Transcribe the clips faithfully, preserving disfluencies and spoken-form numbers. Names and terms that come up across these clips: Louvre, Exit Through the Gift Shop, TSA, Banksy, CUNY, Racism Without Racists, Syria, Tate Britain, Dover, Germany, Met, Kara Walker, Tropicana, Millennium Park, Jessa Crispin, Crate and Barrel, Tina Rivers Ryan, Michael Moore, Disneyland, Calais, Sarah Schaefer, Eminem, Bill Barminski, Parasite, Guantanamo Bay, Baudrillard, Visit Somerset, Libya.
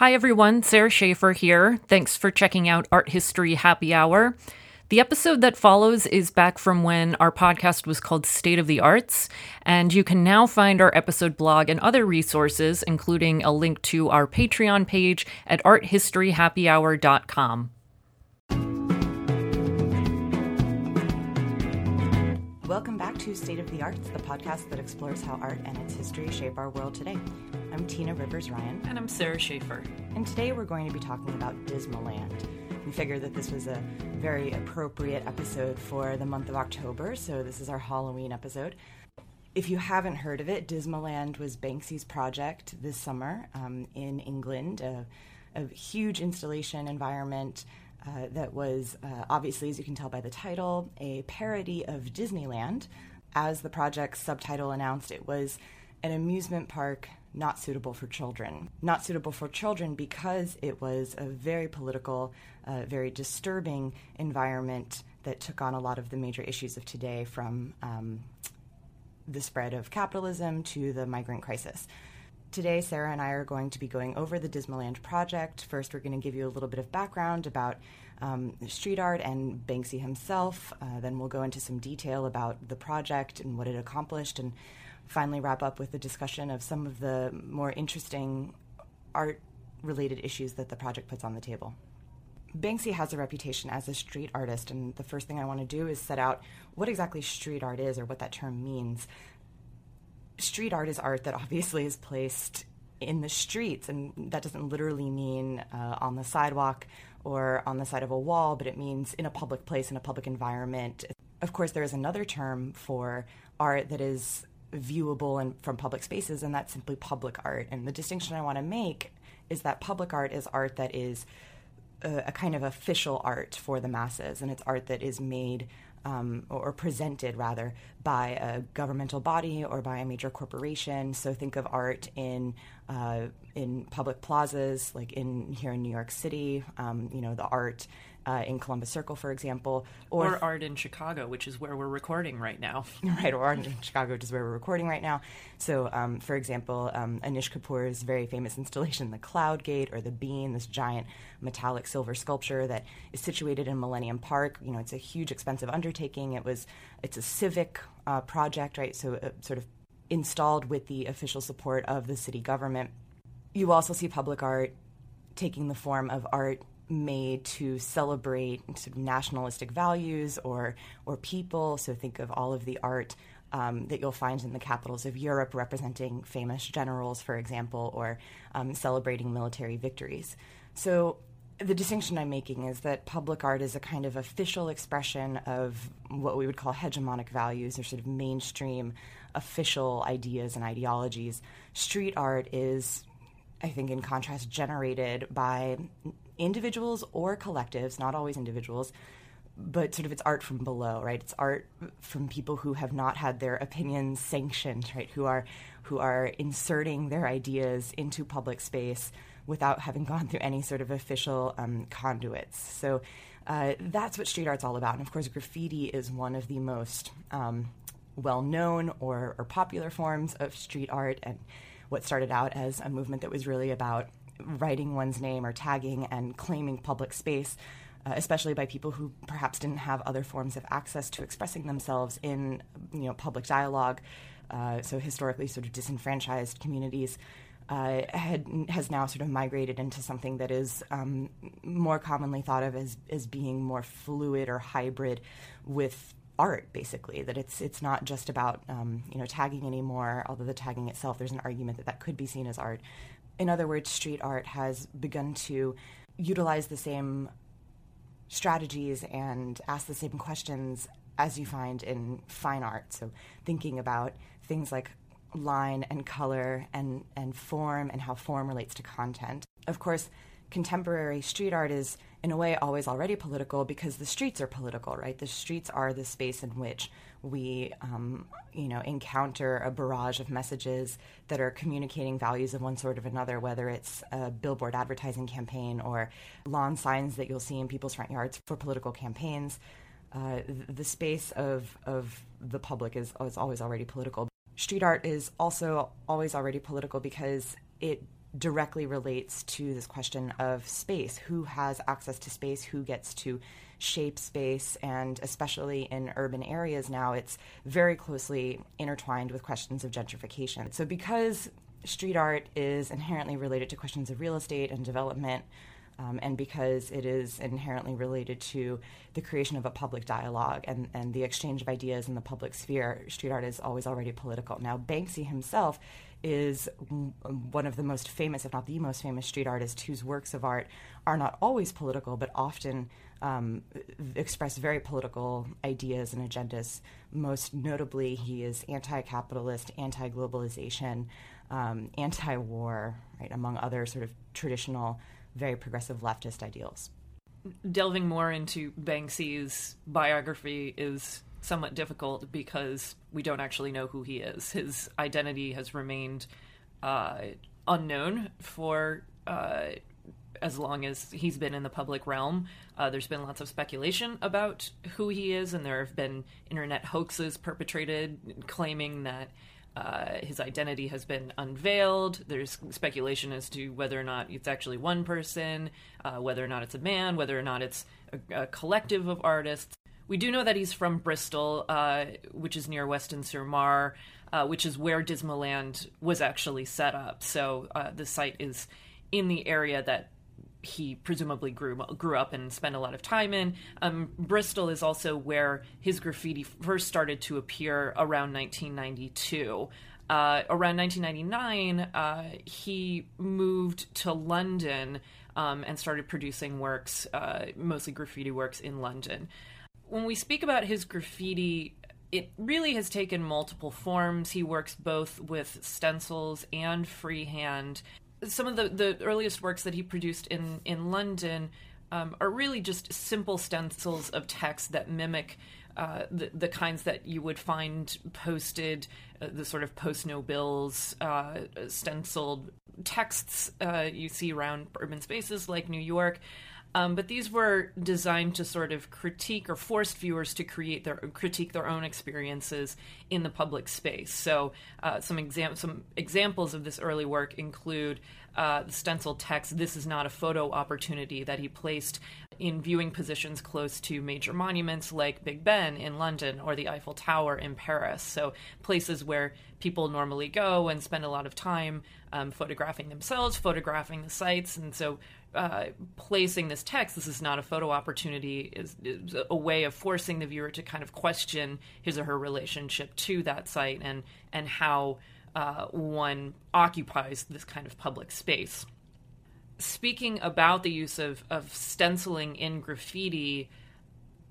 Hi everyone, Sarah Schaefer here. Thanks for checking out Art History Happy Hour. The episode that follows is back from when our podcast was called State of the Arts, and you can now find our episode blog and other resources, including a link to our Patreon page at art history happy hour dot com. Welcome back to State of the Arts, the podcast that explores how art and its history shape our world today. I'm Tina Rivers Ryan. And I'm Sarah Schaefer. And today we're going to be talking about Dismaland. We figured that this was a very appropriate episode for the month of October, so this is our Halloween episode. If you haven't heard of it, Dismaland was Banksy's project this summer um, in England, a, a huge installation environment Uh, that was, uh, obviously, as you can tell by the title, a parody of Disneyland. As the project's subtitle announced, it was an amusement park not suitable for children. Not suitable for children because it was a very political, uh, very disturbing environment that took on a lot of the major issues of today, from um, the spread of capitalism to the migrant crisis. Today, Sarah and I are going to be going over the Dismaland project. First, we're going to give you a little bit of background about um, street art and Banksy himself. Uh, then we'll go into some detail about the project and what it accomplished, and finally wrap up with a discussion of some of the more interesting art-related issues that the project puts on the table. Banksy has a reputation as a street artist, and the first thing I want to do is set out what exactly street art is, or what that term means. Street art is art that obviously is placed in the streets, and that doesn't literally mean uh, on the sidewalk or on the side of a wall, but it means in a public place, in a public environment. Of course, there is another term for art that is viewable and from public spaces, and that's simply public art. And the distinction I want to make is that public art is art that is a, a kind of official art for the masses, and it's art that is made Um, or presented, rather, by a governmental body or by a major corporation. So think of art in uh, in public plazas, like in here in New York City, um, you know, the art uh, in Columbus Circle, for example. Or, or art in Chicago, which is where we're recording right now. Right, or art in Chicago, which is where we're recording right now. So, um, for example, um, Anish Kapoor's very famous installation, the Cloud Gate, or the Bean, this giant metallic silver sculpture that is situated in Millennium Park. You know, it's a huge, expensive undertaking. Taking it was, it's a civic uh, project, right? So uh, sort of installed with the official support of the city government. You also see public art taking the form of art made to celebrate sort of nationalistic values or or people. So think of all of the art um, that you'll find in the capitals of Europe representing famous generals, for example, or um, celebrating military victories. So the distinction I'm making is that public art is a kind of official expression of what we would call hegemonic values, or sort of mainstream official ideas and ideologies. Street art is, I think, in contrast, generated by individuals or collectives, not always individuals, but sort of it's art from below, right? It's art from people who have not had their opinions sanctioned, right? Who are, who are inserting their ideas into public space without having gone through any sort of official um, conduits. So uh, that's what street art's all about. And of course, graffiti is one of the most um, well-known or, or popular forms of street art, and what started out as a movement that was really about writing one's name or tagging and claiming public space, uh, especially by people who perhaps didn't have other forms of access to expressing themselves in, you know, public dialogue. Uh, so historically sort of disenfranchised communities Uh, had, has now sort of migrated into something that is um, more commonly thought of as, as being more fluid or hybrid with art, basically. That it's it's not just about um, you know tagging anymore, although the tagging itself, there's an argument that that could be seen as art. In other words, street art has begun to utilize the same strategies and ask the same questions as you find in fine art. So thinking about things like line and color and, and form, and how form relates to content. Of course, contemporary street art is, in a way, always already political, because the streets are political, right? The streets are the space in which we, um, you know, encounter a barrage of messages that are communicating values of one sort or another, whether it's a billboard advertising campaign or lawn signs that you'll see in people's front yards for political campaigns. Uh, the space of, of the public is, is always already political. Street art is also always already political because it directly relates to this question of space. Who has access to space? Who gets to shape space? And especially in urban areas now, it's very closely intertwined with questions of gentrification. So because street art is inherently related to questions of real estate and development, um, and because it is inherently related to the creation of a public dialogue and, and the exchange of ideas in the public sphere, street art is always already political. Now, Banksy himself is one of the most famous, if not the most famous, street artist whose works of art are not always political, but often um, express very political ideas and agendas. Most notably, he is anti-capitalist, anti-globalization, um, anti-war, right, among other sort of traditional, very progressive leftist ideals. Delving more into Banksy's biography is somewhat difficult because we don't actually know who he is. His identity has remained uh, unknown for uh, as long as he's been in the public realm. Uh, there's been lots of speculation about who he is, and there have been internet hoaxes perpetrated claiming that uh, his identity has been unveiled. There's speculation as to whether or not it's actually one person, uh, whether or not it's a man, whether or not it's a, a collective of artists. We do know that he's from Bristol, uh, which is near Weston-sur-Mare, uh, which is where Dismaland was actually set up. So uh, the site is in the area that he presumably grew grew up and spent a lot of time in. Um, Bristol is also where his graffiti first started to appear around nineteen ninety-two. Uh, around nineteen ninety-nine, uh, he moved to London um, and started producing works, uh, mostly graffiti works, in London. When we speak about his graffiti, it really has taken multiple forms. He works both with stencils and freehand. Some of the, the earliest works that he produced in, in London um, are really just simple stencils of text that mimic uh, the, the kinds that you would find posted, uh, the sort of post-no bills, uh, stenciled texts uh, you see around urban spaces like New York. Um, but these were designed to sort of critique or forced viewers to create their critique their own experiences in the public space. So uh, some exam- some examples of this early work include uh, the stencil text, "This is not a photo opportunity," that he placed in viewing positions close to major monuments like Big Ben in London or the Eiffel Tower in Paris. So places where people normally go and spend a lot of time um, photographing themselves, photographing the sites. And so uh, placing this text, "This is not a photo opportunity," is, is a way of forcing the viewer to kind of question his or her relationship to that site and, and how uh, one occupies this kind of public space. Speaking about the use of, of stenciling in graffiti,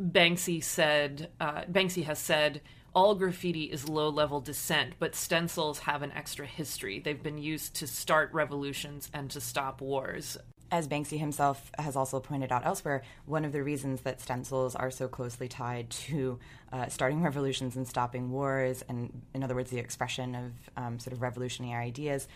Banksy said, uh, Banksy has said, "All graffiti is low-level dissent, but stencils have an extra history. They've been used to start revolutions and to stop wars." As Banksy himself has also pointed out elsewhere, one of the reasons that stencils are so closely tied to uh, starting revolutions and stopping wars, and in other words, the expression of um, sort of revolutionary ideas,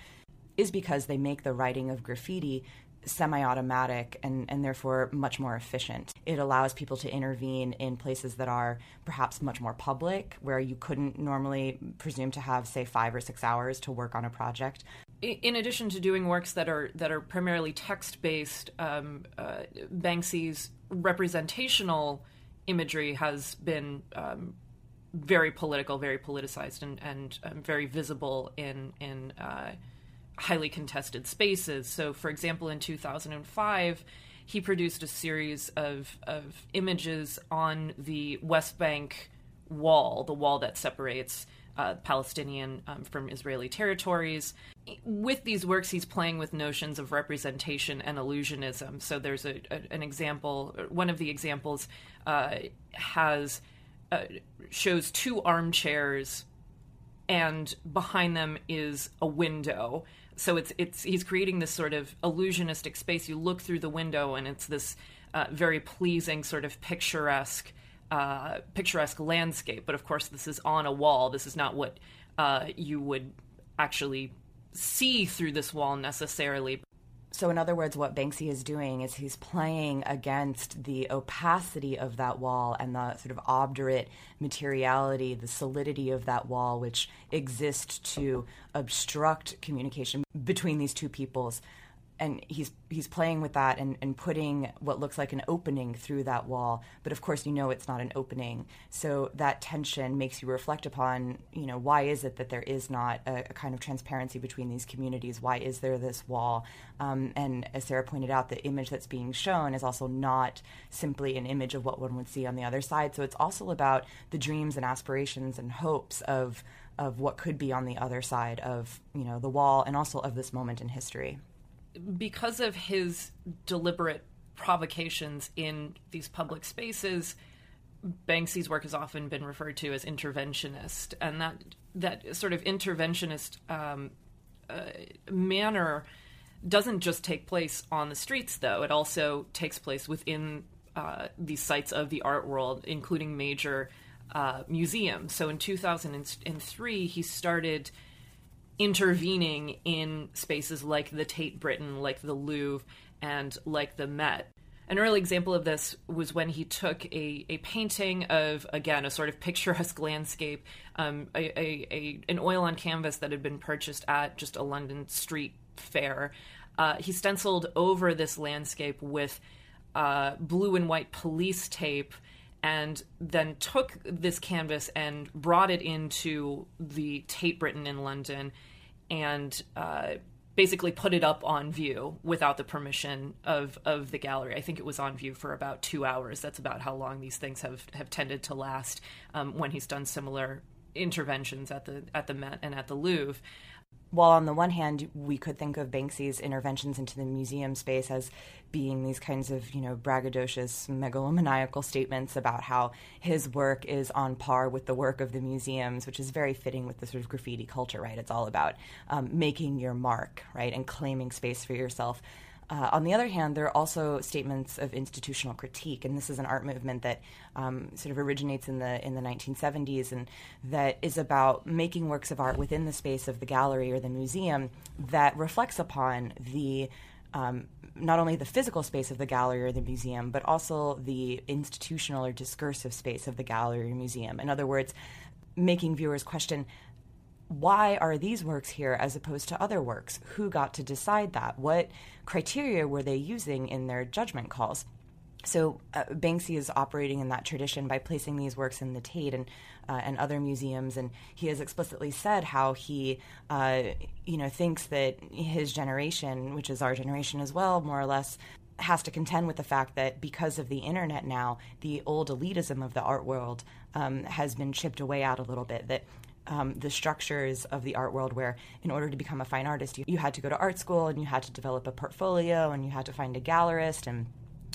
is because they make the writing of graffiti semi-automatic and, and therefore much more efficient. It allows people to intervene in places that are perhaps much more public, where you couldn't normally presume to have, say, five or six hours to work on a project. In addition to doing works that are that are primarily text-based, um, uh, Banksy's representational imagery has been um, very political, very politicized, and, and um, very visible in in uh, highly contested spaces. So, for example, in two thousand five, he produced a series of of images on the West Bank wall, the wall that separates Uh, Palestinian um, from Israeli territories. With these works, he's playing with notions of representation and illusionism. So there's a, a, an example. One of the examples uh, has uh, shows two armchairs, and behind them is a window. So it's it's he's creating this sort of illusionistic space. You look through the window, and it's this uh, very pleasing sort of picturesque. Uh, picturesque landscape, but of course this is on a wall. This is not what uh, you would actually see through this wall necessarily. So in other words, what Banksy is doing is he's playing against the opacity of that wall and the sort of obdurate materiality, the solidity of that wall, which exists to obstruct communication between these two peoples. And he's he's playing with that and, and putting what looks like an opening through that wall. But of course, you know it's not an opening. So that tension makes you reflect upon, you know, why is it that there is not a, a kind of transparency between these communities? Why is there this wall? Um, and as Sarah pointed out, the image that's being shown is also not simply an image of what one would see on the other side. So it's also about the dreams and aspirations and hopes of of what could be on the other side of, you know, the wall, and also of this moment in history. Because of his deliberate provocations in these public spaces, Banksy's work has often been referred to as interventionist, and that that sort of interventionist um, uh, manner doesn't just take place on the streets, though. It also takes place within uh, these sites of the art world, including major uh, museums. So in two thousand three, he started intervening in spaces like the Tate Britain, like the Louvre, and like the Met. An early example of this was when he took a, a painting of, again, a sort of picturesque landscape, um, a, a, a an oil on canvas that had been purchased at just a London street fair. Uh, he stenciled over this landscape with uh, blue and white police tape, and then took this canvas and brought it into the Tate Britain in London and uh, basically put it up on view without the permission of, of the gallery. I think it was on view for about two hours. That's about how long these things have, have tended to last um, when he's done similar interventions at the at the Met and at the Louvre. While on the one hand, we could think of Banksy's interventions into the museum space as being these kinds of, you know, braggadocious, megalomaniacal statements about how his work is on par with the work of the museums, which is very fitting with the sort of graffiti culture, right? It's all about um, making your mark, right, and claiming space for yourself. Uh, on the other hand, there are also statements of institutional critique, and this is an art movement that um, sort of originates in the in the nineteen seventies, and that is about making works of art within the space of the gallery or the museum that reflects upon the um, not only the physical space of the gallery or the museum, but also the institutional or discursive space of the gallery or museum. In other words, making viewers question, why are these works here as opposed to other works? Who got to decide that? What criteria were they using in their judgment calls? So uh, Banksy is operating in that tradition by placing these works in the Tate and uh, and other museums, and he has explicitly said how he, uh, you know, thinks that his generation, which is our generation as well, more or less, has to contend with the fact that because of the internet now, the old elitism of the art world um, has been chipped away at a little bit. That Um, the structures of the art world where in order to become a fine artist, you, you had to go to art school and you had to develop a portfolio and you had to find a gallerist and,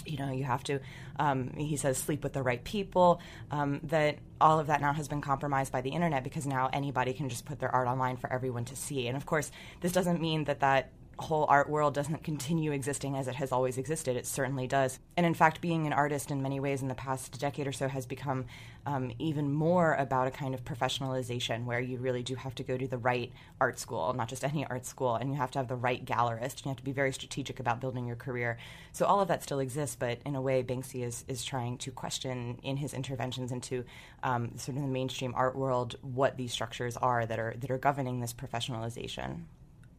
you know, you have to, um, he says, sleep with the right people, um, that all of that now has been compromised by the internet because now anybody can just put their art online for everyone to see. And of course, this doesn't mean that that whole art world doesn't continue existing as it has always existed. It certainly does. And in fact, being an artist in many ways in the past decade or so has become um, even more about a kind of professionalization where you really do have to go to the right art school, not just any art school, and you have to have the right gallerist, and you have to be very strategic about building your career. So all of that still exists, but in a way Banksy is, is trying to question in his interventions into um, sort of the mainstream art world what these structures are that are that are governing this professionalization.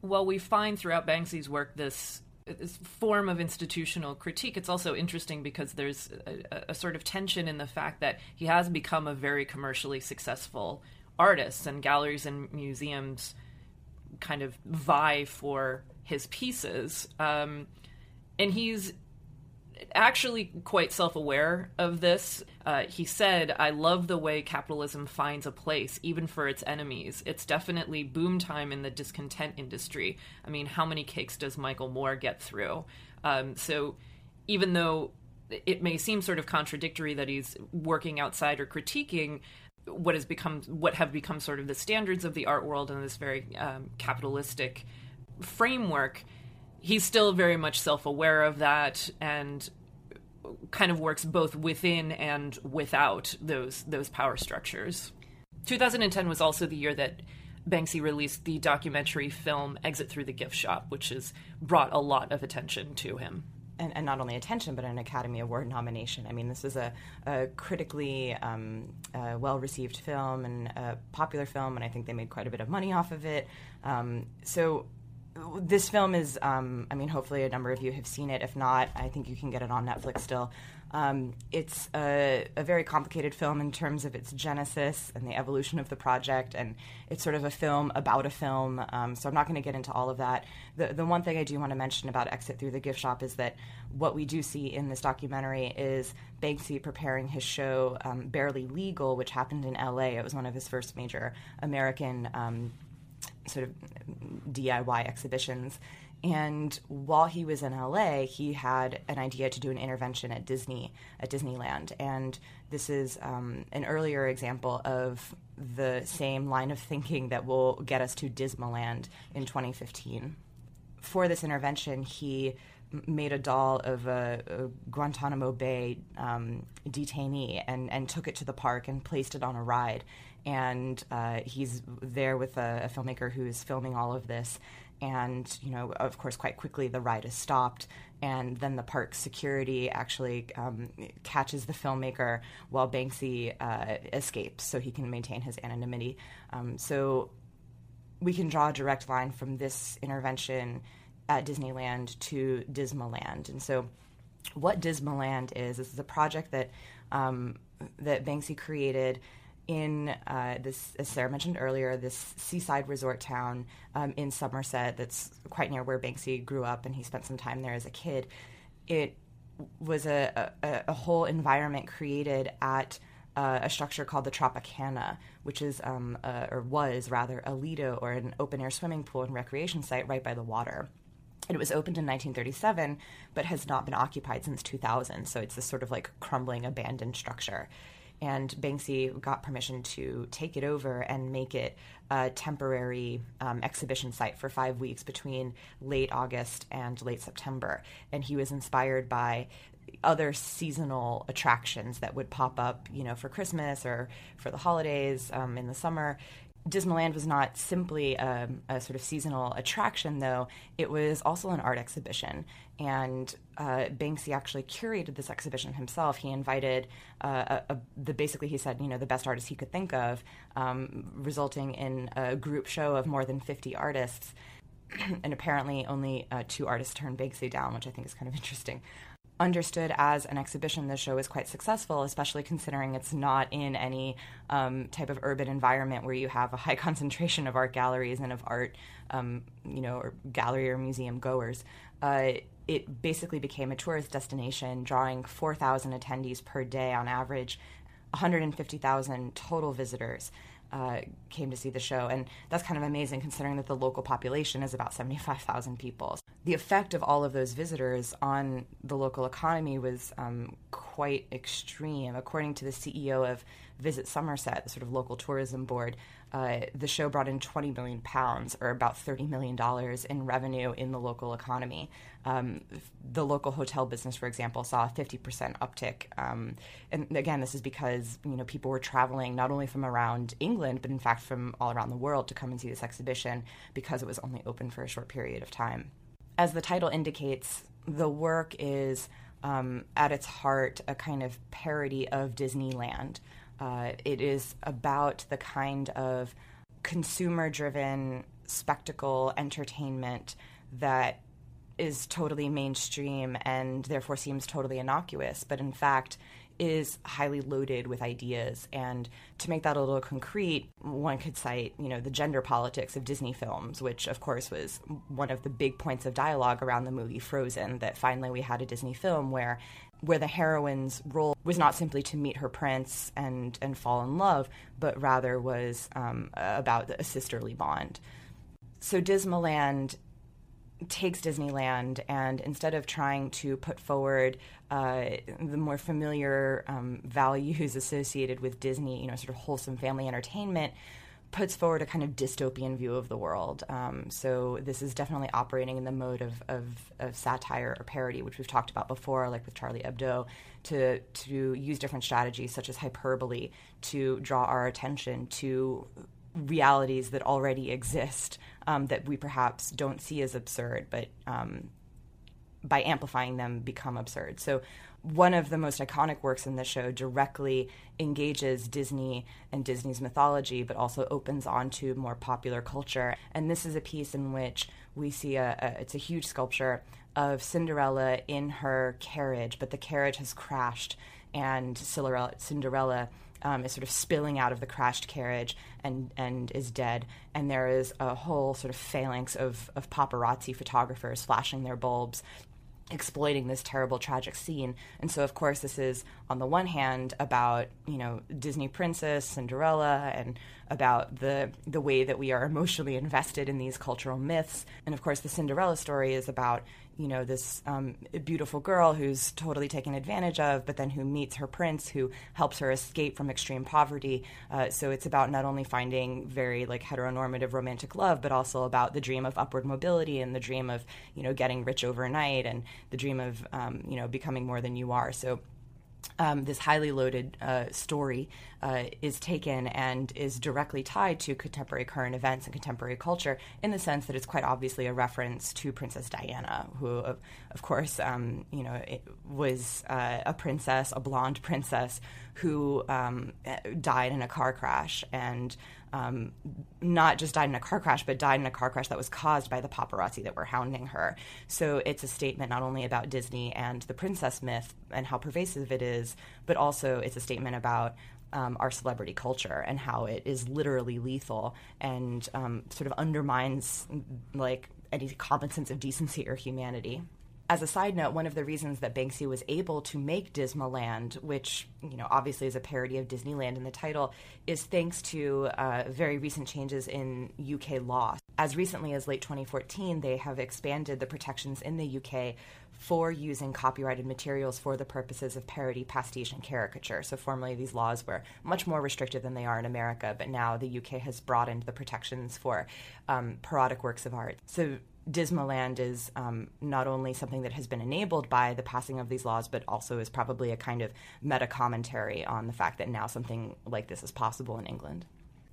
While we find throughout Banksy's work this, this form of institutional critique, it's also interesting because there's a, a sort of tension in the fact that he has become a very commercially successful artist, and galleries and museums kind of vie for his pieces. Um, and he's actually quite self-aware of this. Uh, he said, "I love the way capitalism finds a place, even for its enemies. It's definitely boom time in the discontent industry. I mean, how many cakes does Michael Moore get through?" Um, so even though it may seem sort of contradictory that he's working outside or critiquing what has become, what have become sort of the standards of the art world and this very um, capitalistic framework, he's still very much self-aware of that and kind of works both within and without those those power structures. twenty ten was also the year that Banksy released the documentary film Exit Through the Gift Shop, which has brought a lot of attention to him. And, and not only attention, but an Academy Award nomination. I mean, this is a, a critically um, uh, well-received film and a popular film, and I think they made quite a bit of money off of it. Um, so this film is, um, I mean, hopefully a number of you have seen it. If not, I think you can get it on Netflix still. Um, it's a, a very complicated film in terms of its genesis and the evolution of the project, and it's sort of a film about a film, um, so I'm not going to get into all of that. The, the one thing I do want to mention about Exit Through the Gift Shop is that what we do see in this documentary is Banksy preparing his show, um, Barely Legal, which happened in L A. It was one of his first major American um, sort of D I Y exhibitions. And while he was in L A, he had an idea to do an intervention at Disney, at Disneyland. And this is um, an earlier example of the same line of thinking that will get us to Dismaland in twenty fifteen. For this intervention, he made a doll of a, a Guantanamo Bay um, detainee and, and took it to the park and placed it on a ride. And uh, he's there with a, a filmmaker who is filming all of this. And, you know, of course, quite quickly the ride is stopped, and then the park security actually um, catches the filmmaker while Banksy uh, escapes so he can maintain his anonymity. Um, so we can draw a direct line from this intervention at Disneyland to Dismaland. And so what Dismaland is, this is a project that um, that Banksy created in uh, this, as Sarah mentioned earlier, this seaside resort town um, in Somerset that's quite near where Banksy grew up, and he spent some time there as a kid. It was a, a, a whole environment created at uh, a structure called the Tropicana, which is, um, a, or was rather, a Lido, or an open-air swimming pool and recreation site right by the water. And it was opened in nineteen thirty-seven, but has not been occupied since two thousand, so it's this sort of like crumbling, abandoned structure. And Banksy got permission to take it over and make it a temporary um, exhibition site for five weeks between late August and late September. And he was inspired by other seasonal attractions that would pop up, you know, for Christmas or for the holidays um, in the summer. Dismaland was not simply a, a sort of seasonal attraction, though. It was also an art exhibition, and uh, Banksy actually curated this exhibition himself. He invited uh, a, a, the basically, he said, you know, the best artists he could think of, um, resulting in a group show of more than fifty artists, and apparently only uh, two artists turned Banksy down, which I think is kind of interesting. Understood as an exhibition, the show was quite successful, especially considering it's not in any um, type of urban environment where you have a high concentration of art galleries and of art, um, you know, or gallery or museum goers. Uh, it basically became a tourist destination, drawing four thousand attendees per day on average. one hundred fifty thousand total visitors uh, came to see the show, and that's kind of amazing considering that the local population is about seventy-five thousand people. The effect of all of those visitors on the local economy was um, quite extreme. According to the C E O of Visit Somerset, the sort of local tourism board, uh, the show brought in twenty million pounds, or about thirty million dollars, in revenue in the local economy. Um, the local hotel business, for example, saw a fifty percent uptick. Um, and again, this is because, you know, people were traveling not only from around England, but in fact from all around the world to come and see this exhibition because it was only open for a short period of time. As the title indicates, the work is, um, at its heart, a kind of parody of Disneyland. Uh, it is about the kind of consumer-driven spectacle entertainment that is totally mainstream and therefore seems totally innocuous, but in fact is highly loaded with ideas. And to make that a little concrete, one could cite, you know, the gender politics of Disney films, which of course was one of the big points of dialogue around the movie Frozen, that finally we had a Disney film where where the heroine's role was not simply to meet her prince and, and fall in love, but rather was um, about a sisterly bond. So Dismaland takes Disneyland, and instead of trying to put forward uh, the more familiar um, values associated with Disney, you know, sort of wholesome family entertainment, puts forward a kind of dystopian view of the world. Um, so this is definitely operating in the mode of, of, of satire or parody, which we've talked about before, like with Charlie Hebdo, to to use different strategies such as hyperbole to draw our attention to realities that already exist um, that we perhaps don't see as absurd, but um, by amplifying them become absurd. So one of the most iconic works in the show directly engages Disney and Disney's mythology, but also opens onto more popular culture. And this is a piece in which we see a, a it's a huge sculpture of Cinderella in her carriage, but the carriage has crashed, and Cinderella, Cinderella um, is sort of spilling out of the crashed carriage and, and is dead. And there is a whole sort of phalanx of, of paparazzi photographers flashing their bulbs, exploiting this terrible, tragic scene. And so, of course, this is, on the one hand, about, you know, Disney princess, Cinderella, and about the the way that we are emotionally invested in these cultural myths. And, of course, the Cinderella story is about, you know, this um, beautiful girl who's totally taken advantage of, but then who meets her prince, who helps her escape from extreme poverty. Uh, so it's about not only finding very, like, heteronormative romantic love, but also about the dream of upward mobility and the dream of, you know, getting rich overnight and the dream of, um, you know, becoming more than you are. So Um, this highly loaded uh, story uh, is taken and is directly tied to contemporary current events and contemporary culture, in the sense that it's quite obviously a reference to Princess Diana, who, of, of course, um, you know, it was uh, a princess, a blonde princess, who um, died in a car crash, and um, not just died in a car crash, but died in a car crash that was caused by the paparazzi that were hounding her. So it's a statement not only about Disney and the princess myth and how pervasive it is, but also it's a statement about um, our celebrity culture and how it is literally lethal and um, sort of undermines, like, any common sense of decency or humanity. As a side note, one of the reasons that Banksy was able to make Dismaland, which, you know, obviously is a parody of Disneyland in the title, is thanks to uh, very recent changes in U K law. As recently as late twenty fourteen, they have expanded the protections in the U K for using copyrighted materials for the purposes of parody, pastiche, and caricature. So formerly these laws were much more restrictive than they are in America, but now the U K has broadened the protections for um, parodic works of art. So Dismaland is um, not only something that has been enabled by the passing of these laws, but also is probably a kind of meta-commentary on the fact that now something like this is possible in England.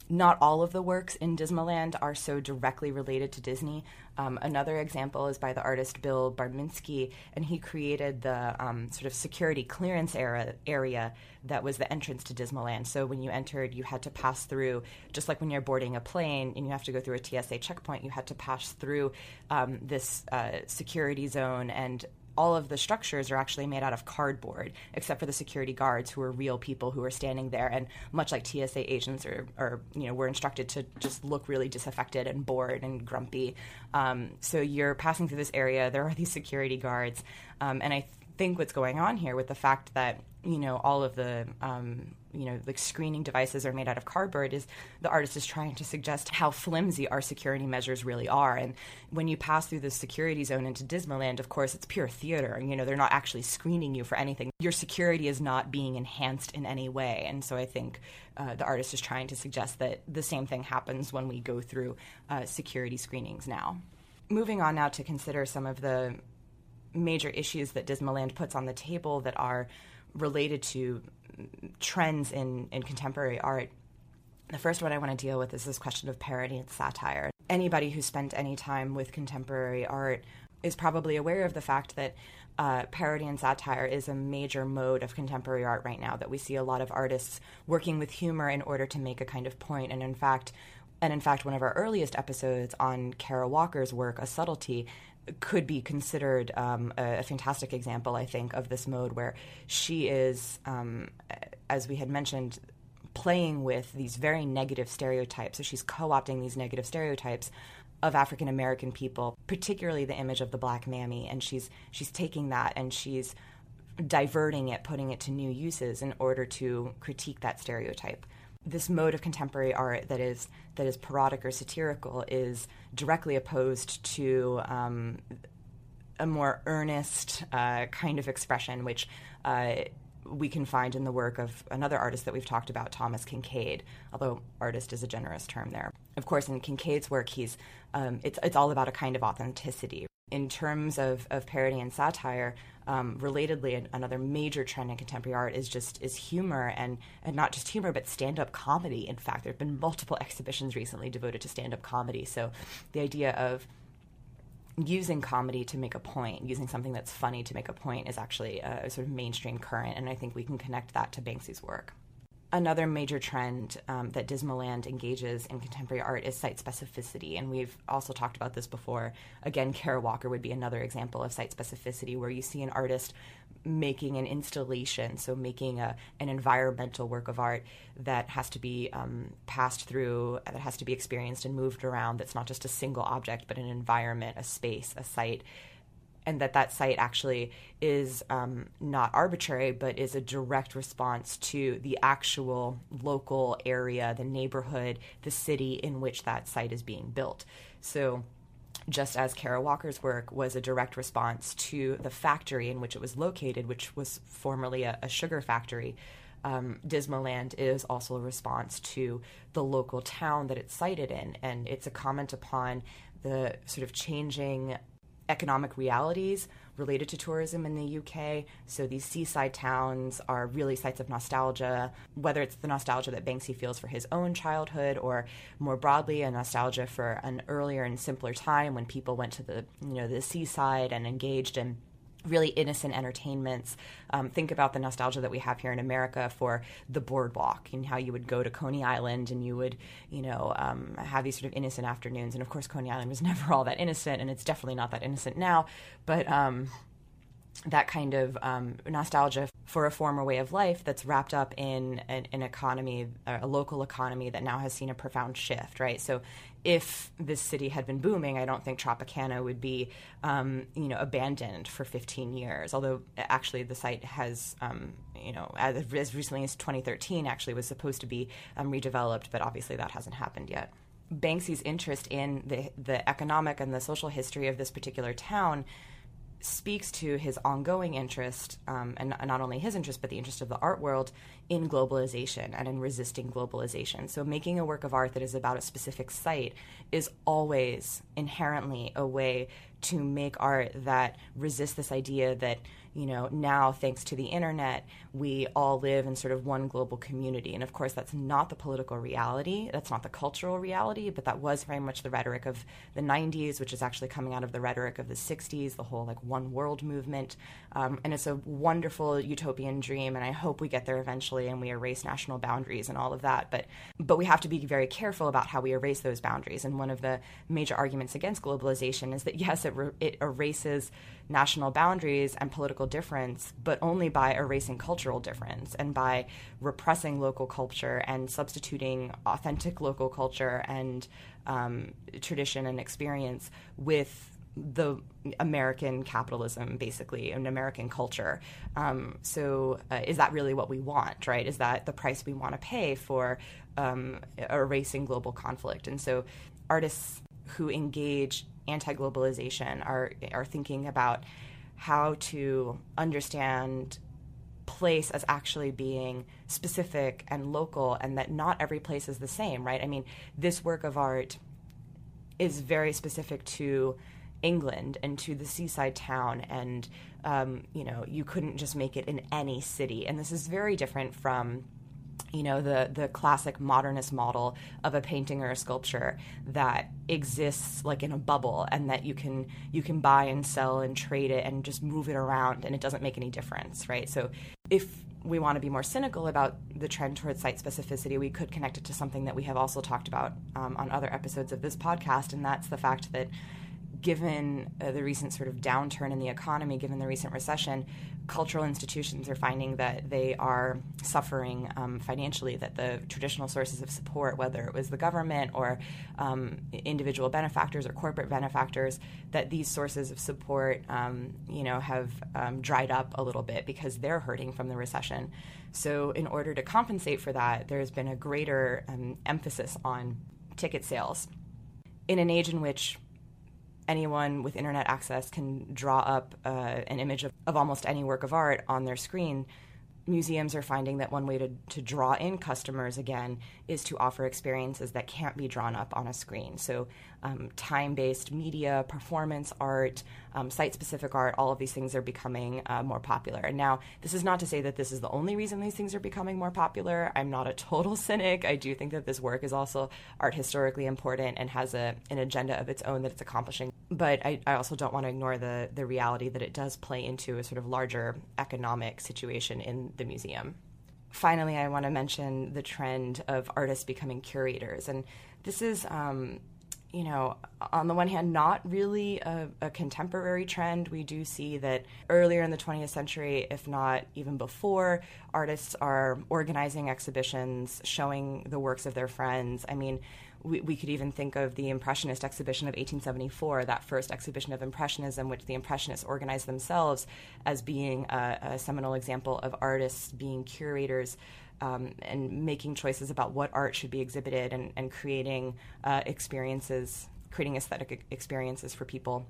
Not all of the works in Dismaland are so directly related to Disney. Um, another example is by the artist Bill Barminski, and he created the um, sort of security clearance era, area that was the entrance to Dismaland. So when you entered, you had to pass through, just like when you're boarding a plane and you have to go through a T S A checkpoint, you had to pass through um, this uh, security zone, and all of the structures are actually made out of cardboard, except for the security guards, who are real people who are standing there. And much like T S A agents, are, are you know, we're instructed to just look really disaffected and bored and grumpy. Um, so you're passing through this area. There are these security guards, um, and I th- think what's going on here with the fact that, you know, all of the um, you know, like, screening devices are made out of cardboard is the artist is trying to suggest how flimsy our security measures really are. And when you pass through the security zone into Dismaland, of course, it's pure theater. You know, they're not actually screening you for anything. Your security is not being enhanced in any way. And so I think uh, the artist is trying to suggest that the same thing happens when we go through uh, security screenings now. Moving on now to consider some of the major issues that Dismaland puts on the table that are related to trends in, in contemporary art. The first one I want to deal with is this question of parody and satire. Anybody who spent any time with contemporary art is probably aware of the fact that uh, parody and satire is a major mode of contemporary art right now, that we see a lot of artists working with humor in order to make a kind of point. And in fact, and in fact, one of our earliest episodes on Kara Walker's work, A Subtlety, could be considered um, a, a fantastic example, I think, of this mode, where she is, um, as we had mentioned, playing with these very negative stereotypes. So she's co-opting these negative stereotypes of African American people, particularly the image of the black mammy, and she's she's taking that and she's diverting it, putting it to new uses in order to critique that stereotype. This mode of contemporary art that is that is parodic or satirical is directly opposed to um, a more earnest uh, kind of expression, which uh, we can find in the work of another artist that we've talked about, Thomas Kincaid, although artist is a generous term there. Of course, in Kincaid's work, he's um, it's it's all about a kind of authenticity. In terms of, of parody and satire, um, relatedly, another major trend in contemporary art is just is humor, and, and not just humor, but stand-up comedy. In fact, there have been multiple exhibitions recently devoted to stand-up comedy. So the idea of using comedy to make a point, using something that's funny to make a point, is actually a, a sort of mainstream current, and I think we can connect that to Banksy's work. Another major trend um, that Dismaland engages in contemporary art is site specificity, and we've also talked about this before. Again, Kara Walker would be another example of site specificity, where you see an artist making an installation, so making a, an environmental work of art that has to be um, passed through, that has to be experienced and moved around, that's not just a single object, but an environment, a space, a site. And that that site actually is um, not arbitrary, but is a direct response to the actual local area, the neighborhood, the city in which that site is being built. So just as Kara Walker's work was a direct response to the factory in which it was located, which was formerly a, a sugar factory, um, Dismaland is also a response to the local town that it's sited in. And it's a comment upon the sort of changing economic realities related to tourism in the U K. So these seaside towns are really sites of nostalgia, whether it's the nostalgia that Banksy feels for his own childhood, or more broadly a nostalgia for an earlier and simpler time when people went to the, you know, the seaside and engaged in really innocent entertainments. Um, think about the nostalgia that we have here in America for the boardwalk, and how you would go to Coney Island and you would, you know, um, have these sort of innocent afternoons. And of course, Coney Island was never all that innocent, and it's definitely not that innocent now. But um, that kind of um, nostalgia for a former way of life that's wrapped up in an, an economy, a local economy that now has seen a profound shift, right? So if this city had been booming, I don't think Tropicana would be, um, you know, abandoned for fifteen years. Although actually the site has, um, you know, as, as recently as twenty thirteen actually was supposed to be um, redeveloped, but obviously that hasn't happened yet. Banksy's interest in the the economic and the social history of this particular town speaks to his ongoing interest, um, and not only his interest, but the interest of the art world in globalization and in resisting globalization. So making a work of art that is about a specific site is always inherently a way to make art that resists this idea that, you know, now thanks to the internet, we all live in sort of one global community. And of course, that's not the political reality, that's not the cultural reality, but that was very much the rhetoric of the nineties, which is actually coming out of the rhetoric of the sixties, the whole like one world movement. Um, and it's a wonderful utopian dream, and I hope we get there eventually and we erase national boundaries and all of that. But, but we have to be very careful about how we erase those boundaries. And one of the major arguments against globalization is that, yes, it, re- it erases national boundaries and political difference, but only by erasing cultural difference and by repressing local culture and substituting authentic local culture and um, tradition and experience with the American capitalism, basically, and American culture. Um, so uh, is that really what we want, right? Is that the price we want to pay for um, erasing global conflict? And so artists who engage anti-globalization are are thinking about how to understand place as actually being specific and local, and that not every place is the same, right? I mean, this work of art is very specific to England and to the seaside town, and um, you know, you couldn't just make it in any city. And this is very different from, you know, the the classic modernist model of a painting or a sculpture that exists like in a bubble, and that you can you can buy and sell and trade it and just move it around, and it doesn't make any difference, right? So if we want to be more cynical about the trend towards site specificity, we could connect it to something that we have also talked about um, on other episodes of this podcast, and that's the fact that given uh, the recent sort of downturn in the economy, given the recent recession, cultural institutions are finding that they are suffering um, financially, that the traditional sources of support, whether it was the government or um, individual benefactors or corporate benefactors, that these sources of support, um, you know, have um, dried up a little bit because they're hurting from the recession. So in order to compensate for that, there's been a greater um, emphasis on ticket sales. In an age in which anyone with internet access can draw up uh, an image of, of almost any work of art on their screen, museums are finding that one way to, to draw in customers again is to offer experiences that can't be drawn up on a screen. So um, time-based media, performance art, um, site-specific art, all of these things are becoming uh, more popular. And now, this is not to say that this is the only reason these things are becoming more popular. I'm not a total cynic. I do think that this work is also art historically important and has a, an agenda of its own that it's accomplishing. But I, I also don't want to ignore the, the reality that it does play into a sort of larger economic situation in the museum. Finally, I want to mention the trend of artists becoming curators. And this is, um, you know, on the one hand, not really a, a contemporary trend. We do see that earlier in the twentieth century, if not even before, artists are organizing exhibitions, showing the works of their friends. I mean, we, we could even think of the Impressionist exhibition of eighteen seventy-four, that first exhibition of Impressionism, which the Impressionists organized themselves as being a, a seminal example of artists being curators um, and making choices about what art should be exhibited and, and creating uh, experiences, creating aesthetic experiences for people.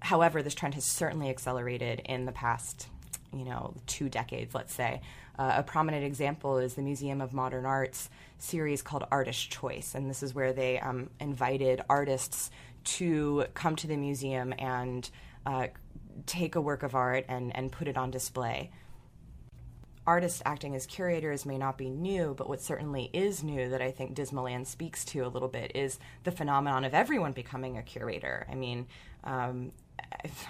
However, this trend has certainly accelerated in the past, you know, two decades, let's say. Uh, a prominent example is the Museum of Modern Art's series called Artist Choice, and this is where they um, invited artists to come to the museum and uh, take a work of art and, and put it on display. Artists acting as curators may not be new, but what certainly is new that I think Dismaland speaks to a little bit is the phenomenon of everyone becoming a curator. I mean, um,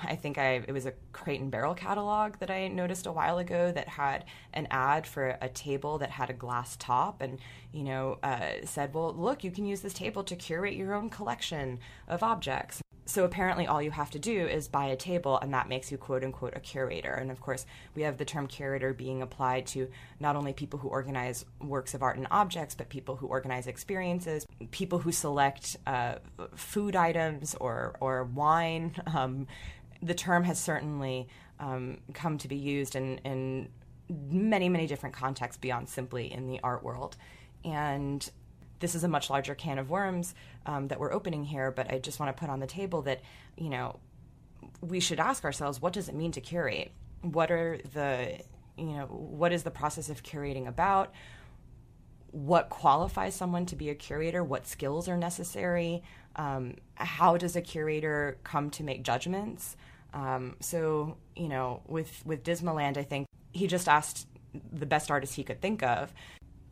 I think I, it was a Crate and Barrel catalog that I noticed a while ago that had an ad for a table that had a glass top and, you know, uh, said, well, look, you can use this table to curate your own collection of objects. So apparently all you have to do is buy a table, and that makes you, quote unquote, a curator. And of course, we have the term curator being applied to not only people who organize works of art and objects, but people who organize experiences, people who select uh, food items or, or wine. Um, the term has certainly um, come to be used in, in many, many different contexts beyond simply in the art world. And this is a much larger can of worms um, that we're opening here, but I just want to put on the table that, you know, we should ask ourselves, what does it mean to curate? What are the, you know, what is the process of curating about? What qualifies someone to be a curator? What skills are necessary? Um, how does a curator come to make judgments? Um, so, you know, with, with Dismaland, I think he just asked the best artist he could think of.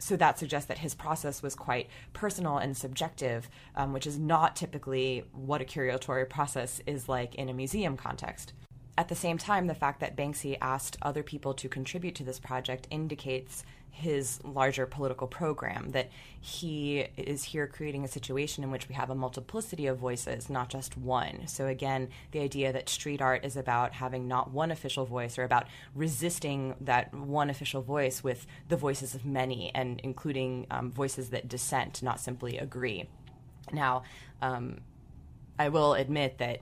So that suggests that his process was quite personal and subjective, um, which is not typically what a curatorial process is like in a museum context. At the same time, the fact that Banksy asked other people to contribute to this project indicates his larger political program, that he is here creating a situation in which we have a multiplicity of voices, not just one. So again, the idea that street art is about having not one official voice or about resisting that one official voice with the voices of many and including um, voices that dissent, not simply agree. Now, um, I will admit that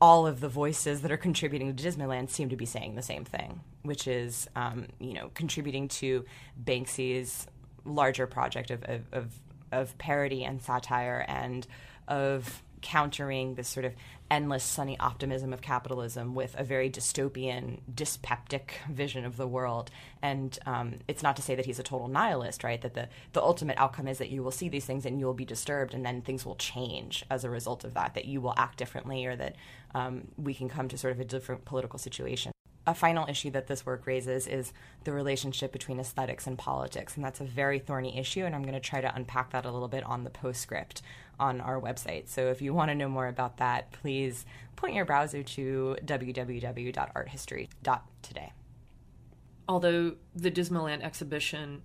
all of the voices that are contributing to Dismaland seem to be saying the same thing, which is, um, you know, contributing to Banksy's larger project of, of, of, of parody and satire and of countering this sort of endless sunny optimism of capitalism with a very dystopian, dyspeptic vision of the world. And um, it's not to say that he's a total nihilist, right? That the, the ultimate outcome is that you will see these things and you will be disturbed, and then things will change as a result of that, that you will act differently, or that um, we can come to sort of a different political situation. A final issue that this work raises is the relationship between aesthetics and politics, and that's a very thorny issue, and I'm going to try to unpack that a little bit on the postscript on our website. So if you want to know more about that, please point your browser to w w w dot art history dot today. Although the Dismaland exhibition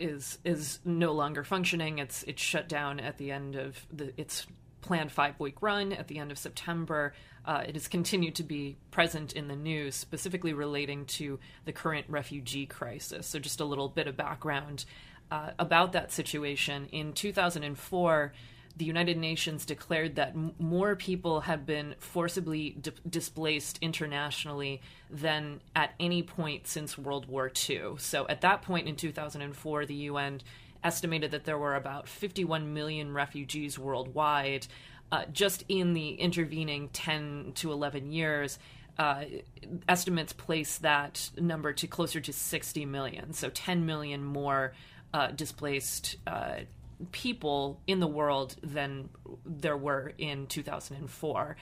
is is no longer functioning, it's it's shut down at the end of the its planned five-week run at the end of September. Uh, it has continued to be present in the news, specifically relating to the current refugee crisis. So just a little bit of background uh, about that situation. In two thousand four, the United Nations declared that m- more people had been forcibly di- displaced internationally than at any point since World War Two. So at that point in two thousand four, the U N estimated that there were about fifty-one million refugees worldwide. Uh, just in the intervening ten to eleven years, uh, estimates place that number to closer to sixty million, so ten million more uh, displaced uh, people in the world than there were in two thousand four.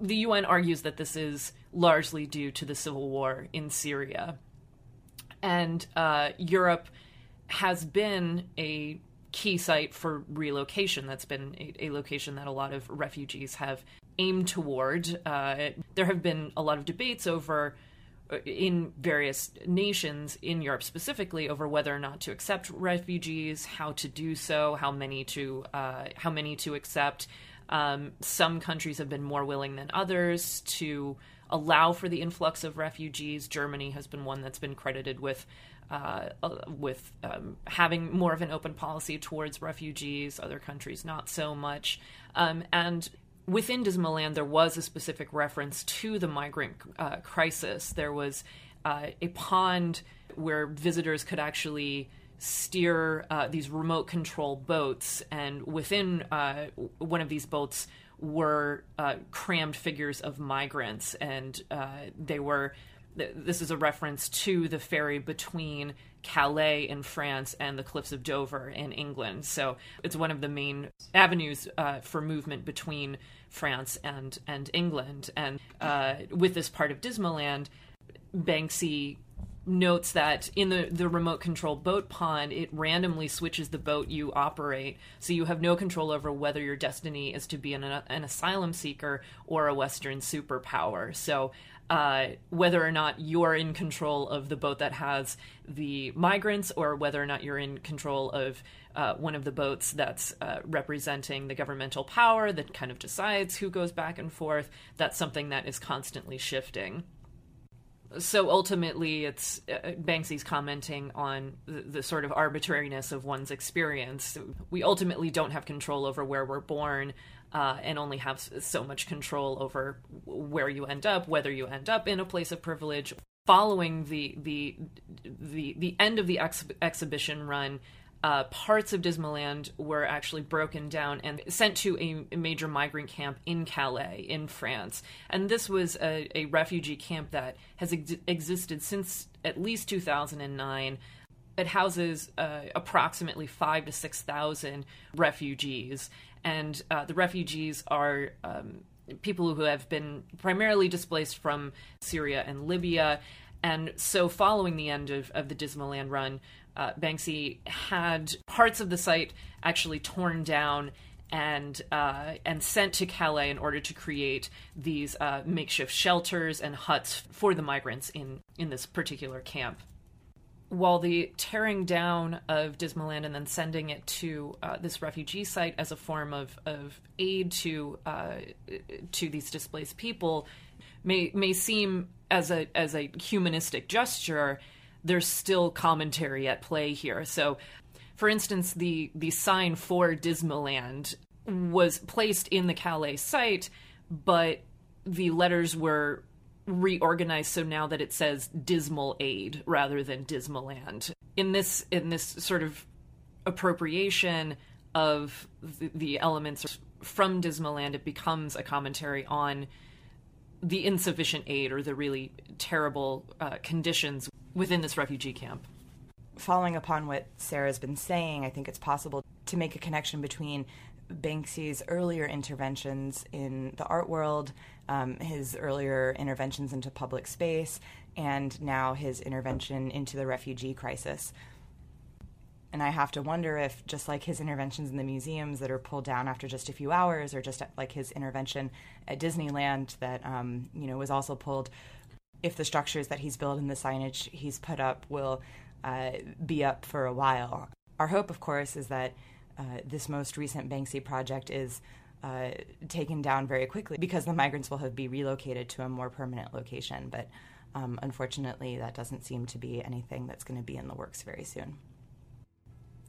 The U N argues that this is largely due to the civil war in Syria. And uh, Europe has been a key site for relocation. That's been a, a location that a lot of refugees have aimed toward. Uh, there have been a lot of debates over, in various nations, in Europe specifically, over whether or not to accept refugees, how to do so, how many to uh, how many to accept. Um, some countries have been more willing than others to allow for the influx of refugees. Germany has been one that's been credited with uh, with um, having more of an open policy towards refugees, other countries not so much. Um, and within Dismaland, there was a specific reference to the migrant uh, crisis. There was uh, a pond where visitors could actually steer uh, these remote control boats, and within uh, one of these boats were uh, crammed figures of migrants, and uh, they were... This is a reference to the ferry between Calais in France and the cliffs of Dover in England. So it's one of the main avenues uh, for movement between France and, and England. And uh, with this part of Dismaland, Banksy notes that in the, the remote control boat pond, it randomly switches the boat you operate. So you have no control over whether your destiny is to be an, an asylum seeker or a Western superpower. So uh, whether or not you're in control of the boat that has the migrants, or whether or not you're in control of uh, one of the boats that's uh, representing the governmental power that kind of decides who goes back and forth, that's something that is constantly shifting. So ultimately, it's uh, Banksy's commenting on the, the sort of arbitrariness of one's experience. We ultimately don't have control over where we're born, uh, and only have so much control over where you end up, whether you end up in a place of privilege. Following the the the, the end of the ex- exhibition run, uh, parts of Dismaland were actually broken down and sent to a, a major migrant camp in Calais, in France. And this was a, a refugee camp that has ex- existed since at least two thousand nine. It houses uh, approximately five thousand to six thousand refugees. And uh, the refugees are um, people who have been primarily displaced from Syria and Libya. And so following the end of, of the Dismaland run, Uh, Banksy had parts of the site actually torn down and uh, and sent to Calais in order to create these uh, makeshift shelters and huts for the migrants in, in this particular camp. While the tearing down of Dismaland and then sending it to uh, this refugee site as a form of, of aid to uh, to these displaced people may may seem as a as a humanistic gesture, there's still commentary at play here. So, for instance, the, the sign for Dismaland was placed in the Calais site, but the letters were reorganized so now that it says Dismal Aid rather than Dismaland. In this in this sort of appropriation of the, the elements from Dismaland, it becomes a commentary on the insufficient aid or the really terrible uh, conditions within this refugee camp. Following upon what Sarah's been saying, I think it's possible to make a connection between Banksy's earlier interventions in the art world, um, his earlier interventions into public space, and now his intervention into the refugee crisis. And I have to wonder if, just like his interventions in the museums that are pulled down after just a few hours, or just like his intervention at Disneyland that um, you know was also pulled, if the structures that he's built and the signage he's put up will uh, be up for a while. Our hope, of course, is that uh, this most recent Banksy project is uh, taken down very quickly because the migrants will have be relocated to a more permanent location. But um, unfortunately, that doesn't seem to be anything that's going to be in the works very soon.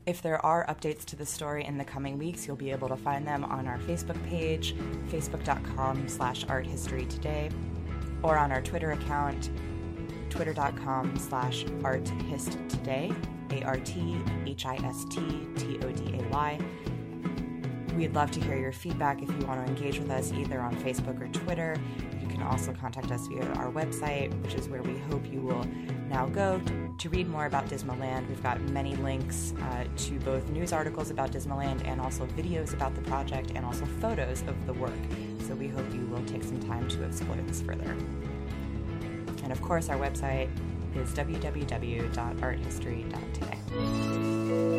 If there are updates to the story in the coming weeks, you'll be able to find them on our Facebook page, facebook dot com slash art history today, or on our Twitter account, twitter dot com slash art hist today, A R T H I S T T O D A Y. We'd love to hear your feedback if you want to engage with us either on Facebook or Twitter. You can also contact us via our website, which is where we hope you will now go to, to read more about Dismaland. We've got many links uh, to both news articles about Dismaland and also videos about the project and also photos of the work. So we hope you will take some time to explore this further. And of course, our website is w w w dot art history dot today.